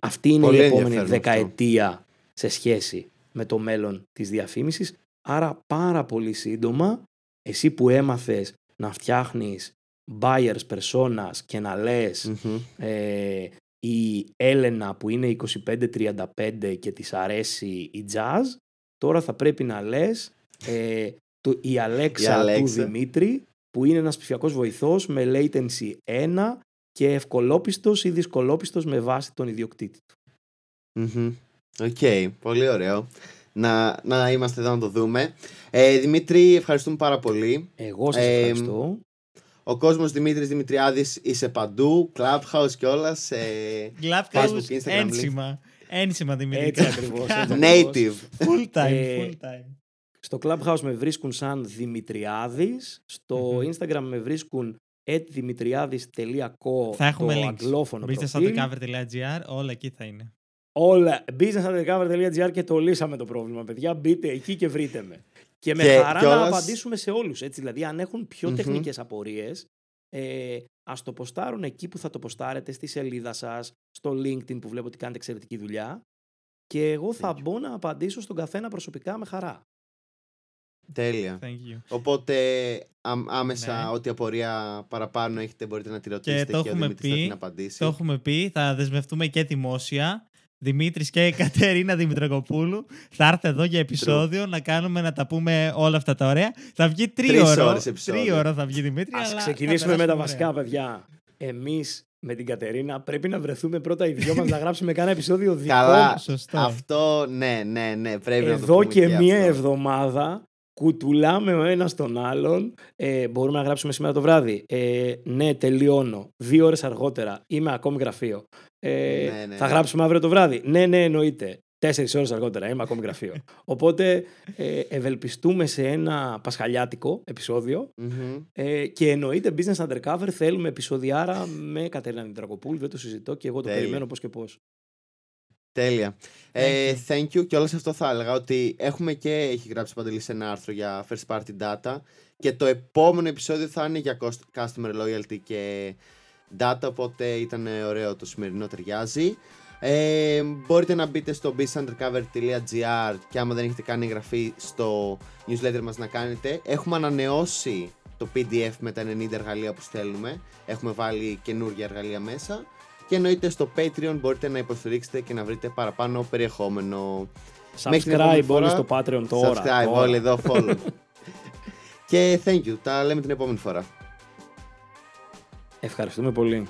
Αυτή είναι πολύ η επόμενη δεκαετία αυτό, σε σχέση με το μέλλον της διαφήμισης. Άρα πάρα πολύ σύντομα, εσύ που έμαθες να φτιάχνεις buyers personas και να λες η Έλενα που είναι 25-35 και της αρέσει η jazz, τώρα θα πρέπει να λες η Alexa του Δημήτρη που είναι ένας ψηφιακός βοηθός με latency 1 και ευκολόπιστος ή δυσκολόπιστος με βάση τον ιδιοκτήτη του. Οκ, πολύ ωραίο. να είμαστε εδώ να το δούμε. Δημήτρη, ευχαριστούμε πάρα πολύ. Εγώ σας ευχαριστώ. Ο κόσμος Δημήτρης Δημητριάδης, είσαι παντού, Clubhouse κιόλας, Facebook, Instagram, ένσημα Δημήτρη. Έτσι ακριβώς. Native. Full time. Στο Clubhouse με βρίσκουν σαν Δημητριάδης, στο Instagram με βρίσκουν @δημητριάδης.co. Θα έχουμε links. Αγγλόφωνο προφίλ. businessundercover.gr, όλα εκεί θα είναι. Όλα, businessundercover.gr, και το λύσαμε το πρόβλημα, παιδιά. Μπείτε εκεί και βρείτε με. Και με χαρά να απαντήσουμε σε όλους. Έτσι, δηλαδή, αν έχουν πιο τεχνικές απορίες, ας το ποστάρουν εκεί που θα το ποστάρετε, στη σελίδα σας, στο LinkedIn που βλέπω ότι κάνετε εξαιρετική δουλειά. Και εγώ θα μπω να απαντήσω στον καθένα προσωπικά με χαρά. Τέλεια. Οπότε άμεσα ό,τι απορία παραπάνω έχετε μπορείτε να τη ρωτήσετε και ο Δημήτρης θα την απαντήσει. Το έχουμε πει, θα δεσμευτούμε και δημόσια. Δημήτρης και η Κατερίνα Δημητρακοπούλου θα έρθει εδώ για επεισόδιο να τα πούμε όλα αυτά τα ωραία. Θα βγει 3 ώρες. 3 ώρες θα βγει, Δημήτρη. Ας ξεκινήσουμε με τα βασικά, παιδιά. Εμείς με την Κατερίνα πρέπει να βρεθούμε πρώτα οι δυο μας να γράψουμε κάνα επεισόδιο δικό. Καλά, σωστό. Αυτό ναι. Πρέπει να το πούμε. Εδώ και μία εβδομάδα κουτουλάμε ο ένας τον άλλον. Μπορούμε να γράψουμε σήμερα το βράδυ. Ναι, τελειώνω. 2 ώρες αργότερα. Είμαι ακόμη γραφείο. Θα γράψουμε αύριο το βράδυ. Ναι, εννοείται. 4 ώρες αργότερα. Είμαι ακόμη γραφείο. Οπότε ευελπιστούμε σε ένα πασχαλιάτικο επεισόδιο. Και εννοείται Business Undercover. Θέλουμε επεισοδιάρα με Κατερίνα Δημητρακοπούλου. Δεν το συζητώ και εγώ το περιμένω πώς και πώς. Τέλεια. Thank you. Και όλο αυτό θα έλεγα ότι έχουμε έχει γράψει ο Παντελής ένα άρθρο για first party data και το επόμενο επεισόδιο θα είναι για customer loyalty και data, οπότε ήταν ωραίο το σημερινό, ταιριάζει. Μπορείτε να μπείτε στο businessundercover.gr και άμα δεν έχετε κάνει εγγραφή στο newsletter μας να κάνετε. Έχουμε ανανεώσει το PDF με τα 90 εργαλεία που στέλνουμε, έχουμε βάλει καινούργια εργαλεία μέσα. Και εννοείται στο Patreon μπορείτε να υποστηρίξετε και να βρείτε παραπάνω περιεχόμενο. Subscribe όλοι στο Patreon τώρα. Subscribe όλοι εδώ, follow. Και thank you, τα λέμε την επόμενη φορά. Ευχαριστούμε πολύ.